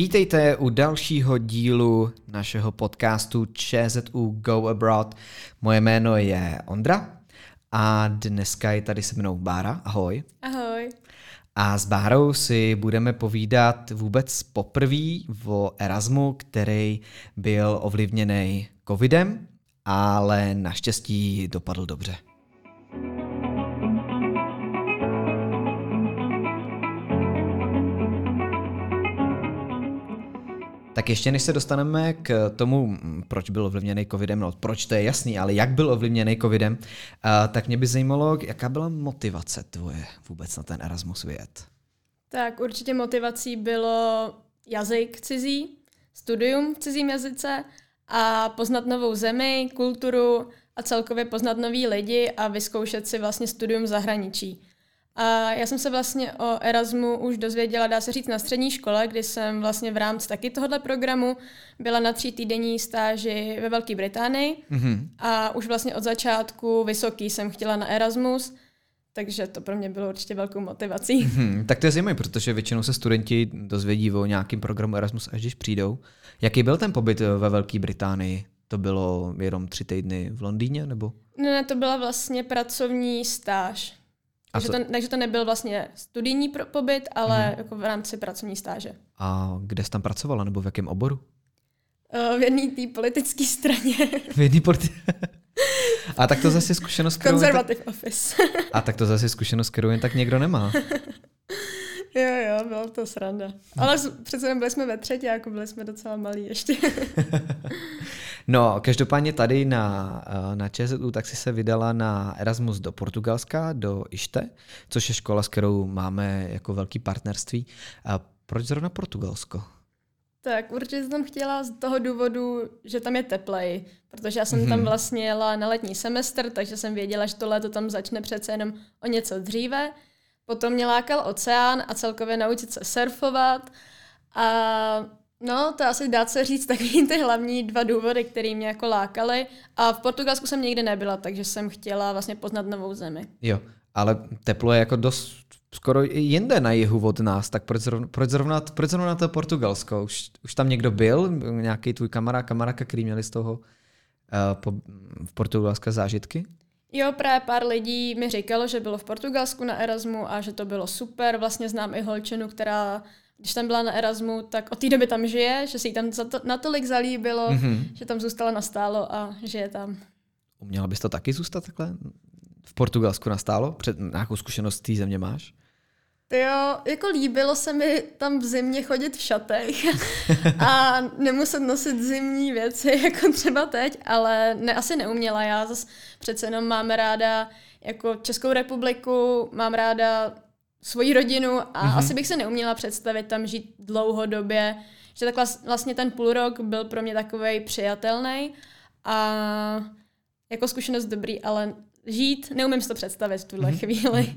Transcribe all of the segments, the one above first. Vítejte u dalšího dílu našeho podcastu ČZU Go Abroad. Moje jméno je Ondra a dneska je tady se mnou Bára. Ahoj. Ahoj. A s Bárou si budeme povídat vůbec poprvé o Erasmu, který byl ovlivněný covidem, ale naštěstí dopadl dobře. Tak ještě než se dostaneme k tomu, proč byl ovlivněný covidem, no proč to je jasný, ale jak byl ovlivněný covidem, tak mě by zajímalo, jaká byla motivace tvoje vůbec na ten Erasmus vyjet? Tak určitě motivací bylo jazyk cizí, studium v cizím jazyce a poznat novou zemi, kulturu a celkově poznat nový lidi a vyzkoušet si vlastně studium v zahraničí. A já jsem se vlastně o Erasmu už dozvěděla, dá se říct, na střední škole, kdy jsem vlastně v rámci taky tohoto programu byla na 3týdenní stáži ve Velké Británii a už vlastně od začátku vysoký jsem chtěla na Erasmus, takže to pro mě bylo určitě velkou motivací. Tak to je zajímavé, protože většinou se studenti dozvědí o nějakém programu Erasmus, až když přijdou. Jaký byl ten pobyt ve Velké Británii? To bylo jenom 3 týdny v Londýně, nebo? Ne, to byla vlastně pracovní stáž. Takže to nebyl vlastně studijní pobyt, ale jako v rámci pracovní stáže. A kde jsi tam pracovala, nebo v jakém oboru? V jedné té politické straně. A tak to zase zkušenost, kterou... Conservative office. A tak to zase zkušenost, kterou jen tak někdo nemá. Jo, byla to sranda. No. Ale přece byli jsme ve třetí, jako byli jsme docela malí ještě. No, každopádně tady na ČZU tak si se vydala na Erasmus do Portugalska, do IŠTE, což je škola, s kterou máme jako velký partnerství. A proč zrovna Portugalsko? Tak určitě jsem tam chtěla z toho důvodu, že tam je teplej, protože já jsem tam vlastně jela na letní semestr, takže jsem věděla, že to léto tam začne přece jenom o něco dříve. Potom mě lákal oceán a celkově naučit se surfovat. A no, to asi dá se říct takový ty hlavní 2 důvody, které mě jako lákaly. A v Portugalsku jsem nikdy nebyla, takže jsem chtěla vlastně poznat novou zemi. Jo, ale teplo je jako dost skoro jinde na jihu od nás, tak proč zrovna to Portugalsko? Už tam někdo byl? Nějaký tvůj kamarádka, který měli z toho v Portugalsku zážitky? Jo, právě pár lidí mi říkalo, že bylo v Portugalsku na Erasmu a že to bylo super. Vlastně znám i holčinu, která, když tam byla na Erasmu, tak od té doby tam žije, že se jí tam natolik zalíbilo, že tam zůstala nastálo a žije tam. Uměla bys to taky zůstat takhle? V Portugalsku nastálo? Nějakou zkušenost z té země máš? Jo, jako líbilo se mi tam v zimě chodit v šatech a nemuset nosit zimní věci, jako třeba teď, ale asi neuměla. Já zase přece jenom mám ráda jako Českou republiku, mám ráda svoji rodinu a asi bych se neuměla představit tam žít dlouhodobě, že takhle vlastně ten půl rok byl pro mě takovej přijatelný a jako zkušenost dobrý, ale žít, neumím si to představit v tuhle chvíli.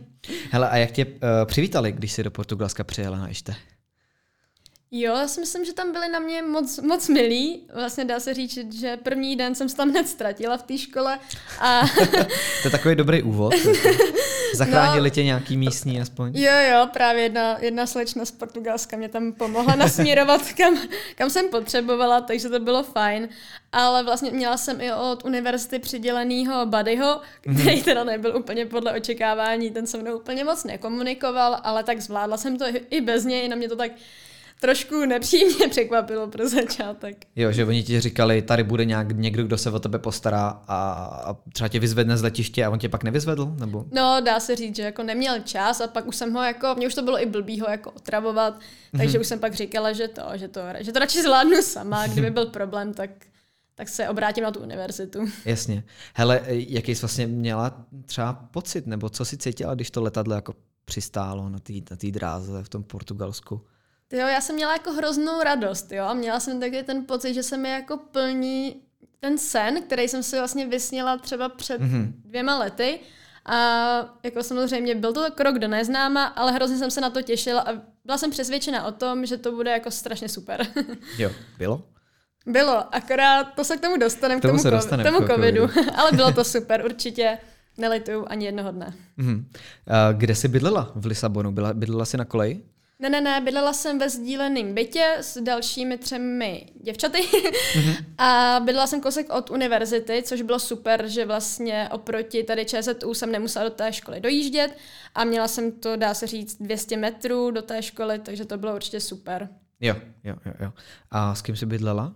Hele, a jak tě přivítali, když jsi do Portugalska přijela na IŠTE? Jo, já si myslím, že tam byli na mě moc milí. Vlastně dá se říct, že první den jsem se tam hned ztratila v té škole. A... To je takový dobrý úvod. Zachránili tě nějaký místní aspoň? Jo, právě jedna slečna z Portugalska mě tam pomohla nasměrovat, kam jsem potřebovala, takže to bylo fajn. Ale vlastně měla jsem i od univerzity přidělenýho buddyho, který teda nebyl úplně podle očekávání, ten se mnou úplně moc nekomunikoval, ale tak zvládla jsem to i bez něj, na mě to tak trošku nepříjemně překvapilo pro začátek. Jo, že oni ti říkali, tady bude někdo, kdo se o tebe postará a třeba tě vyzvedne z letiště a on tě pak nevyzvedl? Nebo? No, dá se říct, že jako neměl čas a pak už jsem ho jako, mně už to bylo i blbý ho jako otravovat, takže už jsem pak říkala, že to radši zvládnu sama, kdyby byl problém, tak se obrátím na tu univerzitu. Jasně. Hele, jaký jsi vlastně měla třeba pocit, nebo co jsi cítila, když to letadlo jako přistálo na té dráze v tom Portugalsku? Jo, já jsem měla jako hroznou radost, jo, a měla jsem taky ten pocit, že se mi jako plní ten sen, který jsem si vlastně vysněla třeba před 2 lety a jako samozřejmě byl to krok do neznáma, ale hrozně jsem se na to těšila a byla jsem přesvědčena o tom, že to bude jako strašně super. Jo, bylo? Bylo, akorát to se k tomu dostaneme, k tomu covidu. Ale bylo to super, určitě. Nelituju ani jednoho dne. Kde jsi bydlela v Lisabonu? Bydlela jsi na koleji? Ne, bydlela jsem ve sdíleném bytě s dalšími 3 děvčaty a bydlela jsem kousek od univerzity, což bylo super, že vlastně oproti tady ČZU jsem nemusela do té školy dojíždět a měla jsem to, dá se říct, 200 metrů do té školy, takže to bylo určitě super. Jo. A s kým jsi bydlela?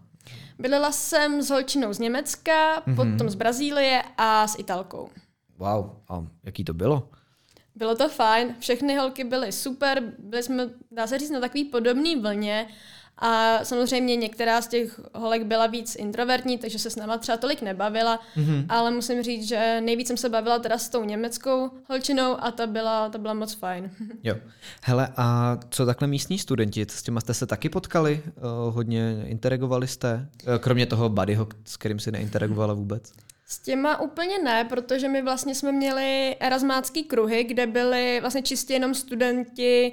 Bydlela jsem s holčinou z Německa, potom z Brazílie a s Italkou. Wow, a jaký to bylo? Bylo to fajn, všechny holky byly super, byli jsme, dá se říct, na takový podobný vlně a samozřejmě některá z těch holek byla víc introvertní, takže se s náma třeba tolik nebavila, ale musím říct, že nejvíc jsem se bavila teda s tou německou holčinou a ta byla moc fajn. Jo. Hele, a co takhle místní studenti, s těma jste se taky potkali? Hodně interagovali jste? Kromě toho buddyho, s kterým si neinteragovala vůbec? S těma úplně ne, protože my vlastně jsme měli erasmácký kruhy, kde byli vlastně čistě jenom studenti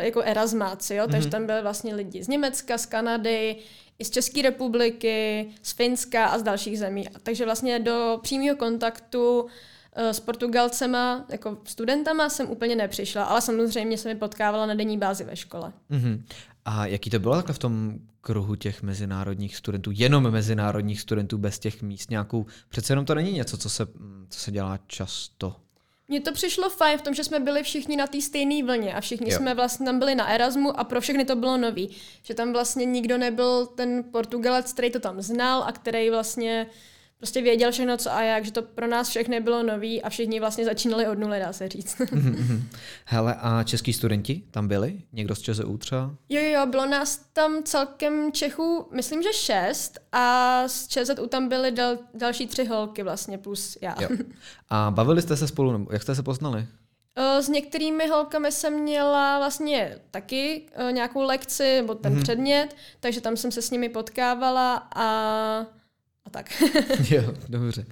jako erasmáci, jo? Takže tam byli vlastně lidi z Německa, z Kanady, i z České republiky, z Finska a z dalších zemí. Takže vlastně do přímého kontaktu s Portugalcema, jako studentama, jsem úplně nepřišla, ale samozřejmě se mi potkávala na denní bázi ve škole. Mm-hmm. A jaký to bylo takhle v tom kruhu těch mezinárodních studentů, jenom mezinárodních studentů bez těch místňáků? Přece jenom to není něco, co se dělá často. Mně to přišlo fajn v tom, že jsme byli všichni na té stejné vlně a všichni jsme vlastně tam byli na Erasmu a pro všechny to bylo nový. Že tam vlastně nikdo nebyl ten Portugalec, který to tam znal a který vlastně prostě věděl všechno, co a jak, že to pro nás všechny bylo nový a všichni vlastně začínali od nuly, dá se říct. Hele, a český studenti tam byli? Někdo z ČZU třeba? Jo, bylo nás tam celkem Čechů, myslím, že 6 a z ČZU tam byly další 3 holky vlastně plus já. Jo. A bavili jste se spolu, jak jste se poznali? S některými holkami jsem měla vlastně taky nějakou lekci nebo ten předmět, takže tam jsem se s nimi potkávala a tak. Jo, dobře.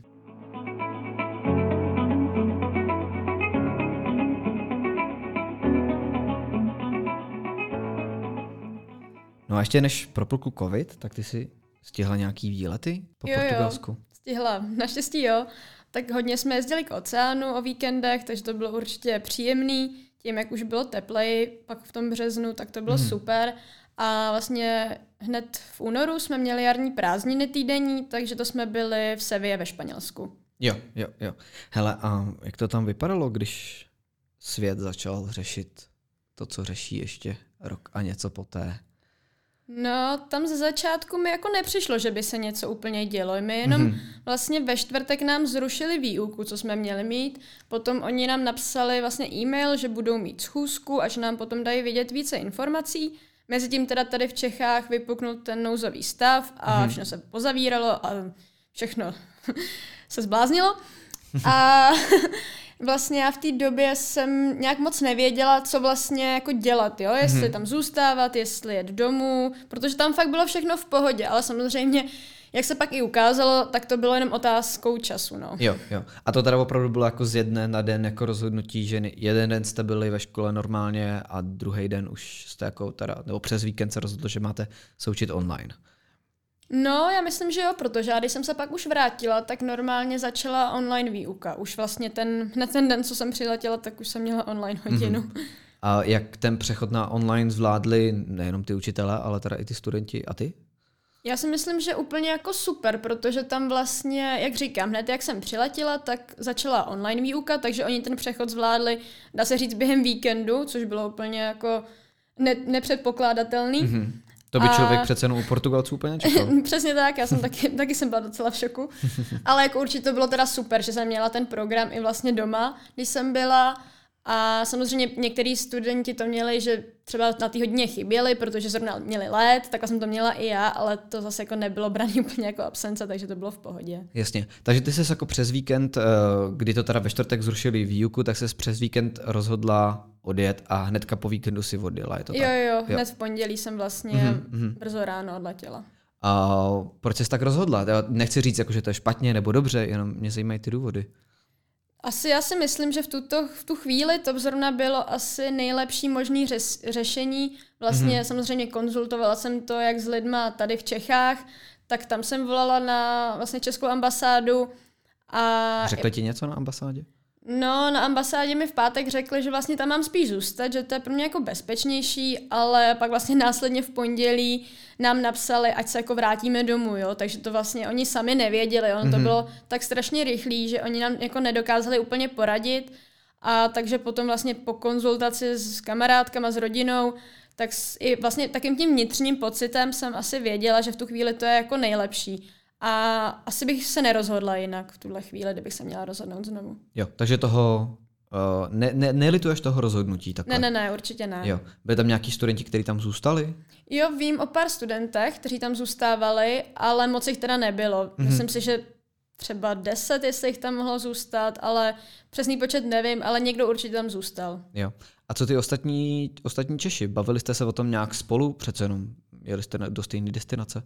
No a ještě než propukl covid, tak ty jsi stihla nějaký výlety po Portugalsku? Jo, stihla. Naštěstí jo. Tak hodně jsme jezdili k oceánu o víkendech, takže to bylo určitě příjemný. Tím, jak už bylo tepleji, pak v tom březnu, tak to bylo super. A vlastně hned v únoru jsme měli jarní prázdniny týdenní, takže to jsme byli v Seville ve Španělsku. Jo. Hele, a jak to tam vypadalo, když svět začal řešit to, co řeší ještě rok a něco poté? No, tam ze začátku mi jako nepřišlo, že by se něco úplně dělo. My jenom vlastně ve čtvrtek nám zrušili výuku, co jsme měli mít. Potom oni nám napsali vlastně e-mail, že budou mít schůzku a že nám potom dají vědět více informací. Mezitím teda tady v Čechách vypuknul ten nouzový stav a všechno se pozavíralo a všechno se zbláznilo. A vlastně já v té době jsem nějak moc nevěděla, co vlastně jako dělat, jo? Jestli tam zůstávat, jestli jet domů, protože tam fakt bylo všechno v pohodě, ale samozřejmě, jak se pak i ukázalo, tak to bylo jenom otázkou času, no. Jo. A to teda opravdu bylo jako z jedné na den jako rozhodnutí, že jeden den jste byli ve škole normálně a druhý den už jste jako teda, nebo přes víkend se rozhodlo, že máte se učit online. No, já myslím, že jo, protože já když jsem se pak už vrátila, tak normálně začala online výuka. Už vlastně hned ten den, co jsem přiletěla, tak už jsem měla online hodinu. A jak ten přechod na online zvládli nejenom ty učitelé, ale teda i ty studenti a ty? Já si myslím, že úplně jako super, protože tam vlastně, jak říkám, hned jak jsem přiletěla, tak začala online výuka, takže oni ten přechod zvládli, dá se říct, během víkendu, což bylo úplně jako nepředpokládatelný. To by člověk přece jenom u Portugalců úplně čekal. Přesně tak, já jsem taky jsem byla docela v šoku. Ale jako určitě to bylo teda super, že jsem měla ten program i vlastně doma, když jsem byla. A samozřejmě některý studenti to měli, že třeba na té hodině chyběli, protože zrovna měli let, takhle jsem to měla i já, ale to zase jako nebylo braný úplně jako absence, takže to bylo v pohodě. Jasně, takže ty ses jako přes víkend, kdy to teda ve čtvrtek zrušili výuku, tak ses přes víkend rozhodla odjet a hnedka po víkendu si odjela, je to tak? Jo, hned v pondělí jsem vlastně brzo ráno odletěla. A proč ses tak rozhodla? Já nechci říct, jako, že to je špatně nebo dobře, jenom mě zajímají ty důvody. Asi já si myslím, že v tu chvíli to zrovna bylo asi nejlepší možné řešení. Vlastně samozřejmě konzultovala jsem to jak s lidma tady v Čechách, tak tam jsem volala na vlastně českou ambasádu. A řekli ti něco na ambasádě? No, na ambasádě mi v pátek řekli, že vlastně tam mám spíš zůstat, že to je pro mě jako bezpečnější, ale pak vlastně následně v pondělí nám napsali, ať se jako vrátíme domů, jo, takže to vlastně oni sami nevěděli, ono to bylo tak strašně rychlý, že oni nám jako nedokázali úplně poradit a takže potom vlastně po konzultaci s kamarádkama, s rodinou, tak i vlastně takým tím vnitřním pocitem jsem asi věděla, že v tu chvíli to je jako nejlepší. A asi bych se nerozhodla jinak v tuhle chvíli, kdybych se měla rozhodnout znovu. Jo, takže toho nelituješ toho rozhodnutí takhle? Ne, určitě ne. Jo. Byli tam nějaký studenti, kteří tam zůstali? Jo, vím o pár studentech, kteří tam zůstávali, ale moc jich teda nebylo. Myslím si, že třeba 10, jestli jich tam mohlo zůstat, ale přesný počet nevím, ale někdo určitě tam zůstal. Jo. A co ty ostatní Češi? Bavili jste se o tom nějak spolu? Přece jenom jeli jste do stejné destinace?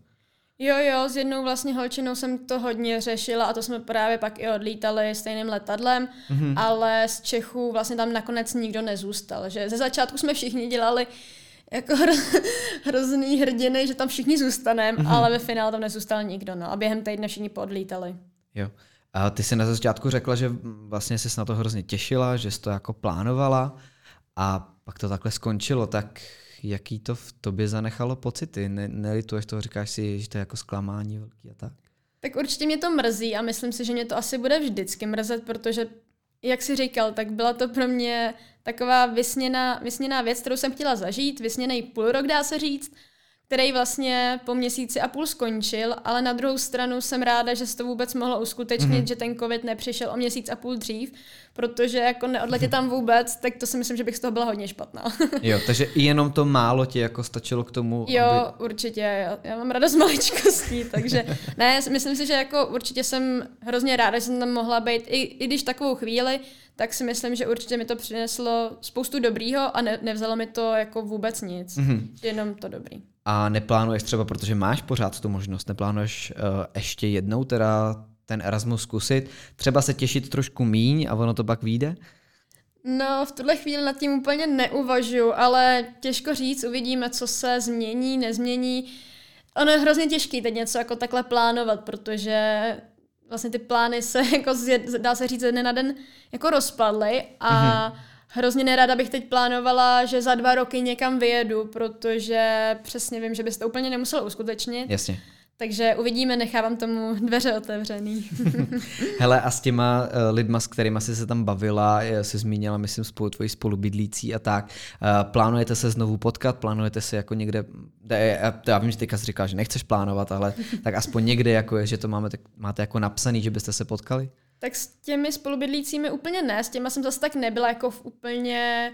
Jo, s jednou vlastně holčinou jsem to hodně řešila a to jsme právě pak i odlítali stejným letadlem, ale z Čechů vlastně tam nakonec nikdo nezůstal. Že ze začátku jsme všichni dělali jako hrozný hrdiny, že tam všichni zůstaneme, ale ve finále tam nezůstal nikdo. No. A během týdne všichni poodlítali. Jo. A ty jsi na začátku řekla, že vlastně jsi na to hrozně těšila, že jsi to jako plánovala a pak to takhle skončilo, tak... Jaký to v tobě zanechalo pocity? Nelituješ toho, říkáš si, že to je jako zklamání velký a tak? Tak určitě mě to mrzí a myslím si, že mě to asi bude vždycky mrzet, protože, jak jsi říkal, tak byla to pro mě taková vysněná věc, kterou jsem chtěla zažít, vysněný půlrok, dá se říct, který vlastně po 1,5 měsíci skončil, ale na druhou stranu jsem ráda, že se to vůbec mohlo uskutečnit, že ten covid nepřišel o 1,5 měsíce dřív, protože jako neodletě tam vůbec, tak to si myslím, že bych z toho byla hodně špatná. Jo, takže i jenom to málo ti jako stačilo k tomu, jo, aby... určitě. Já mám radost maličkostí, takže ne, myslím si, že jako určitě jsem hrozně ráda, že jsem tam mohla být, i když takovou chvíli, tak si myslím, že určitě mi to přineslo spoustu dobrýho a nevzalo mi to jako vůbec nic, jenom to dobrý. A neplánuješ třeba, protože máš pořád tu možnost, neplánuješ ještě jednou teda ten Erasmus zkusit, třeba se těšit trošku míň a ono to pak vyjde? No, v tuhle chvíli nad tím úplně neuvažuji, ale těžko říct, uvidíme, co se změní, nezmění. Ono je hrozně těžký teď něco jako takhle plánovat, protože vlastně ty plány se, jako dá se říct, ze dne na den jako rozpadly a hrozně nerada bych teď plánovala, že za 2 roky někam vyjedu, protože přesně vím, že bys to úplně nemusela uskutečnit. Jasně. Takže uvidíme, nechávám tomu dveře otevřený. Hele, a s těma lidma, s kterýma jsi se tam bavila, jsi zmínila, myslím, tvoji spolubydlící a tak, plánujete se znovu potkat, plánujete se jako někde, já vím, že teďka jsi říkala, že nechceš plánovat, ale tak aspoň někde, jako je, že to máte jako napsaný, že byste se potkali? Tak s těmi spolubydlícími úplně ne, s těma jsem zase tak nebyla jako úplně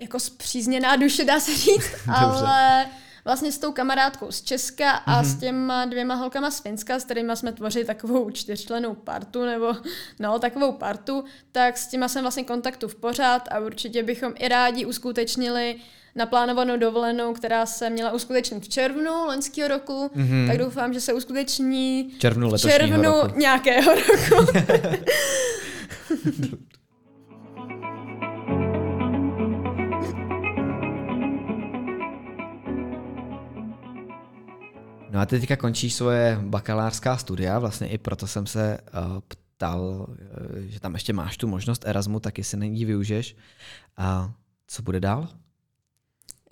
jako spřízněná duše, dá se říct, ale vlastně s tou kamarádkou z Česka a s těma 2 holkama z Finska, s kterýma jsme tvořili takovou 4člennou partu, tak s těma jsem vlastně kontaktu v pořád a určitě bychom i rádi uskutečnili naplánovanou dovolenou, která se měla uskutečnit v červnu loňského roku, tak doufám, že se uskuteční v červnu nějakého roku. No a ty teďka končíš svoje bakalářská studia, vlastně i proto jsem se ptal, že tam ještě máš tu možnost Erasmu, tak jestli na ní využiješ. A co bude dál?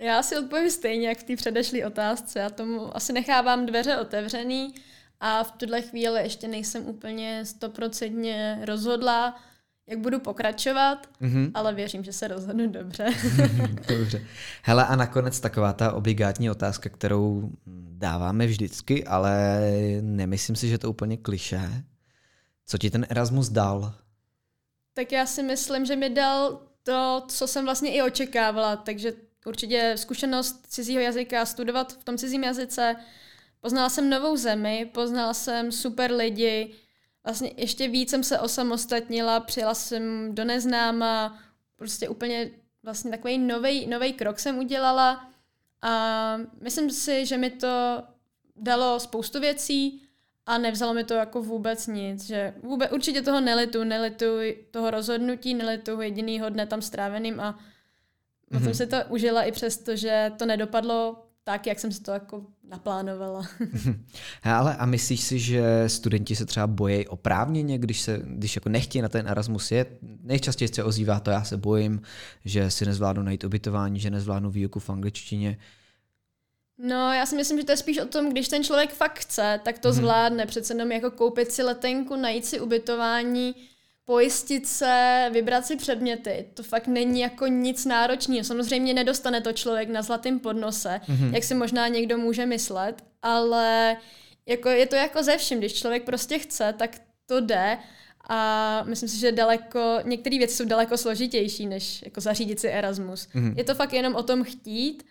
Já si odpovím stejně, jak v té předešlé otázce. Já tomu asi nechávám dveře otevřený a v tuhle chvíli ještě nejsem úplně 100% rozhodla, jak budu pokračovat, ale věřím, že se rozhodnu dobře. Dobře. Hele, a nakonec taková ta obligátní otázka, kterou dáváme vždycky, ale nemyslím si, že to úplně klišé. Co ti ten Erasmus dal? Tak já si myslím, že mi dal to, co jsem vlastně i očekávala, takže určitě zkušenost cizího jazyka, studovat v tom cizím jazyce. Poznala jsem novou zemi, poznala jsem super lidi, vlastně ještě víc jsem se osamostatnila, přijela jsem do neznáma, prostě úplně vlastně takový novej krok jsem udělala a myslím si, že mi to dalo spoustu věcí a nevzalo mi to jako vůbec nic, že určitě toho nelituji toho rozhodnutí, nelituji jedinýho dne tam stráveným a moc jsem se to užila i přesto, že to nedopadlo tak, jak jsem si to jako naplánovala. Ale a myslíš si, že studenti se třeba bojejí oprávněně, když jako nechtějí na ten Erasmus jet? Nejčastěji se ozývá to, já se bojím, že si nezvládnu najít ubytování, že nezvládnu výuku v angličtině. No, já si myslím, že to je spíš o tom, když ten člověk fakt chce, tak to zvládne. Přece jenom jako koupit si letenku, najít si ubytování, pojistit se, vybrat si předměty. To fakt není jako nic náročného. Samozřejmě nedostane to člověk na zlatém podnose, jak si možná někdo může myslet, ale jako je to jako ze vším. Když člověk prostě chce, tak to jde. A myslím si, že některé věci jsou daleko složitější, než jako zařídit si Erasmus. Je to fakt jenom o tom chtít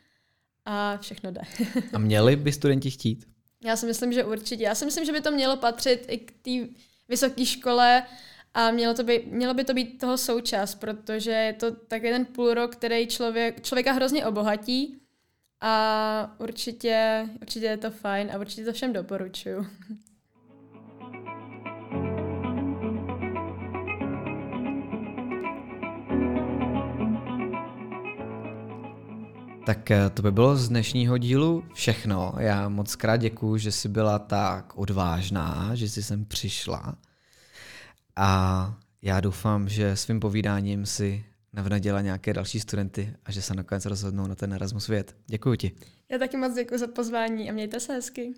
a všechno jde. A měli by studenti chtít? Já si myslím, že určitě. Já si myslím, že by to mělo patřit i k té vysoké škole, a mělo by to být toho součást, protože je to taky ten půlrok, který člověka hrozně obohatí a určitě je to fajn a určitě to všem doporučuju. Tak to by bylo z dnešního dílu všechno. Já moc krát děkuju, že jsi byla tak odvážná, že jsi sem přišla. A já doufám, že svým povídáním si navnaděla nějaké další studenty a že se nakonec rozhodnou na ten Erasmus vyjet. Děkuju ti. Já taky moc děkuju za pozvání a mějte se hezky.